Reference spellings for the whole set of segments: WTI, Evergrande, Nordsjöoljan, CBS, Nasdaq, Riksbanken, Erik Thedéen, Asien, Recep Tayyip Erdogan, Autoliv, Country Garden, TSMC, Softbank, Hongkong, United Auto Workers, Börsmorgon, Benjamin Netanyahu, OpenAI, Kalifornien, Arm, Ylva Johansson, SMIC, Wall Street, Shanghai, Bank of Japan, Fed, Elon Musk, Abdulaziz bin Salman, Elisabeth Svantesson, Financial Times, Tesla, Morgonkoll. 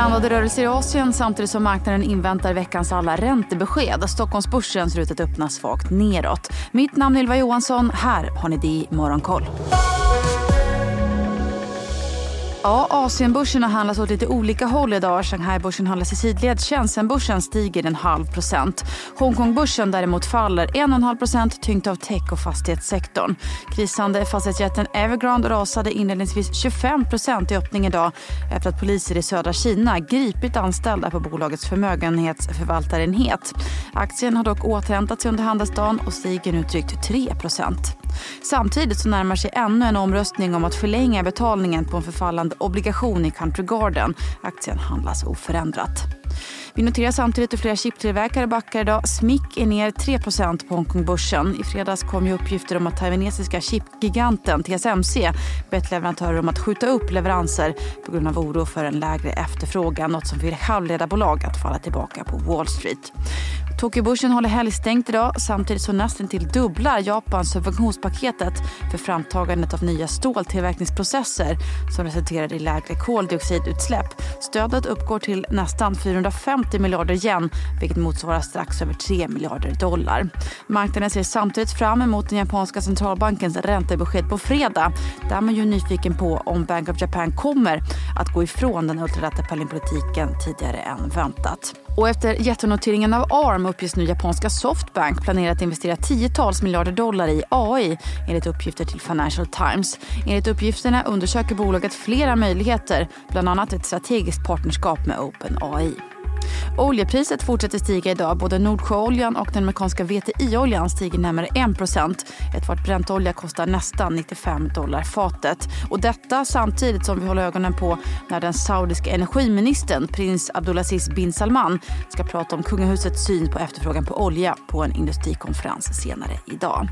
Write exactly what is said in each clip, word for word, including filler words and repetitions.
Blandade rörelser i Asien samtidigt som marknaden inväntar veckans alla räntebesked. Stockholmsbörsen ser ut att öppna svagt neråt. Mitt namn är Ylva Johansson. Här har ni det i Morgonkoll. Ja, Asienbörserna handlas åt lite olika håll idag. Shanghai-börsen handlas i sidled. Shenzhen-börsen stiger en halv procent. Hongkong-börsen däremot faller en och en halv procent, tyngt av tech- och fastighetssektorn. Krisande fastighetsjätten Evergrande rasade inledningsvis tjugofem procent i öppning idag efter att poliser i södra Kina gripit anställda på bolagets förmögenhetsförvaltarenhet. Aktien har dock återhämtat sig under handelsdagen och stiger nu drygt tre procent. Samtidigt så närmar sig ännu en omröstning om att förlänga betalningen på en förfallande obligation i Country Garden. Aktien handlas oförändrat. Vi noterar samtidigt att flera chiptillverkare backar idag. S M I C är ner tre procent på Hongkongbörsen. I fredags kom ju uppgifter om att taiwanesiska chipgiganten T S M C bett leverantörer om att skjuta upp leveranser på grund av oro för en lägre efterfrågan, något som fick halvledarbolag att falla tillbaka på Wall Street. Tokyobörsen håller helgstängt idag, samtidigt så nästan till dubblar Japans subventionspaketet för framtagandet av nya ståltillverkningsprocesser som resulterar i lägre koldioxidutsläpp. Stödet uppgår till nästan fyrahundrafemtio miljarder yen, vilket motsvarar strax över tre miljarder dollar. Marknaden ser samtidigt fram emot den japanska centralbankens räntebesked på fredag. Där är man ju nyfiken på om Bank of Japan kommer att gå ifrån den ultralaterala politiken tidigare än väntat. Och efter jättenoteringen av Arm uppges nu japanska Softbank planerar att investera tiotals miljarder dollar i A I, enligt uppgifter till Financial Times. Enligt uppgifterna undersöker bolaget flera möjligheter, bland annat ett strategiskt partnerskap med OpenAI. Oljepriset fortsätter stiga idag. Både Nordsjöoljan och den amerikanska W T I-oljan stiger närmare en procent. Ett fat Brentolja kostar nästan nittiofem dollar fatet. Och detta samtidigt som vi håller ögonen på när den saudiska energiministern, prins Abdulaziz bin Salman, ska prata om kungahusets syn på efterfrågan på olja på en industrikonferens senare idag.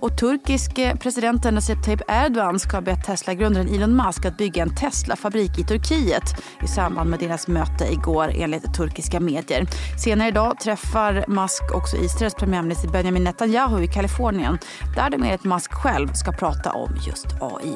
Och turkiske presidenten Recep Tayyip Erdogan ska be Tesla-grundaren Elon Musk att bygga en Tesla-fabrik i Turkiet i samband med deras möte igår, enligt turkiska medier. Senare idag träffar Musk också Israels premiärminister Benjamin Netanyahu i Kalifornien, där det med ett Musk själv ska prata om just A I.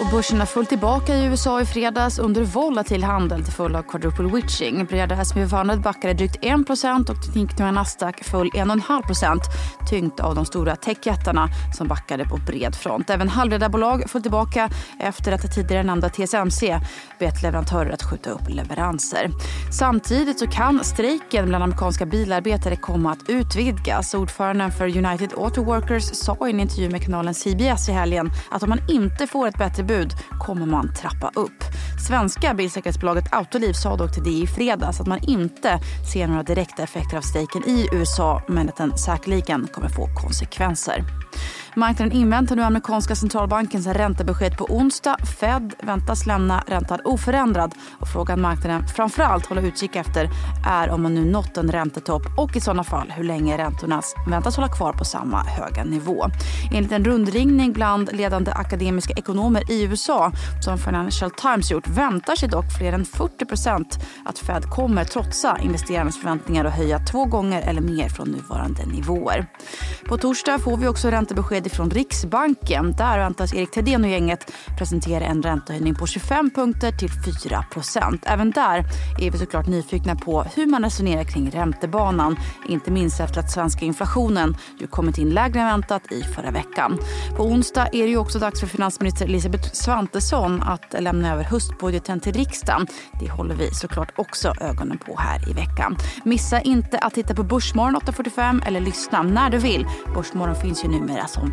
Och börserna föll tillbaka i U S A i fredags under volatil handel till följd av quadruple witching. Breda S and P femhundra backade drygt en procent och tekniknära Nasdaq föll en och en halv procent, tyngt av de stora techjättarna som backade på bred front. Även halvledarbolag föll tillbaka efter att tidigare nämnda T S M C bett leverantörer att skjuta upp leveranser. Samtidigt så kan strejken bland amerikanska bilarbetare komma att utvidgas. Ordföranden för United Auto Workers sa i en intervju med kanalen C B S i helgen att om man inte får ett bättre bud kommer man trappa upp. Svenska bilsäkerhetsbolaget Autoliv sa dock till det i fredags att man inte ser några direkta effekter av strejken i U S A, men att den säkerligen kommer få konsekvenser. Marknaden inväntar nu amerikanska centralbankens räntebesked på onsdag. Fed väntas lämna räntan oförändrad och frågan marknaden framförallt håller utkik efter är om man nu nått en räntetopp och i sådana fall hur länge räntorna väntas hålla kvar på samma höga nivå. Enligt en rundringning bland ledande akademiska ekonomer i U S A som Financial Times gjort väntar sig dock fler än fyrtio procent att Fed kommer trotsa investerarnas förväntningar och höja två gånger eller mer från nuvarande nivåer. På torsdag får vi också räntebesked från Riksbanken. Där väntas Erik Thedéen och gänget presentera en räntehöjning på tjugofem punkter till fyra procent. Även där är vi såklart nyfikna på hur man resonerar kring räntebanan, inte minst efter att svenska inflationen ju kommit in lägre än väntat i förra veckan. På onsdag är det ju också dags för finansminister Elisabeth Svantesson att lämna över höstbudgeten till riksdagen. Det håller vi såklart också ögonen på här i veckan. Missa inte att titta på Börsmorgon åtta fyrtiofem eller lyssna när du vill. Börsmorgon finns ju numera som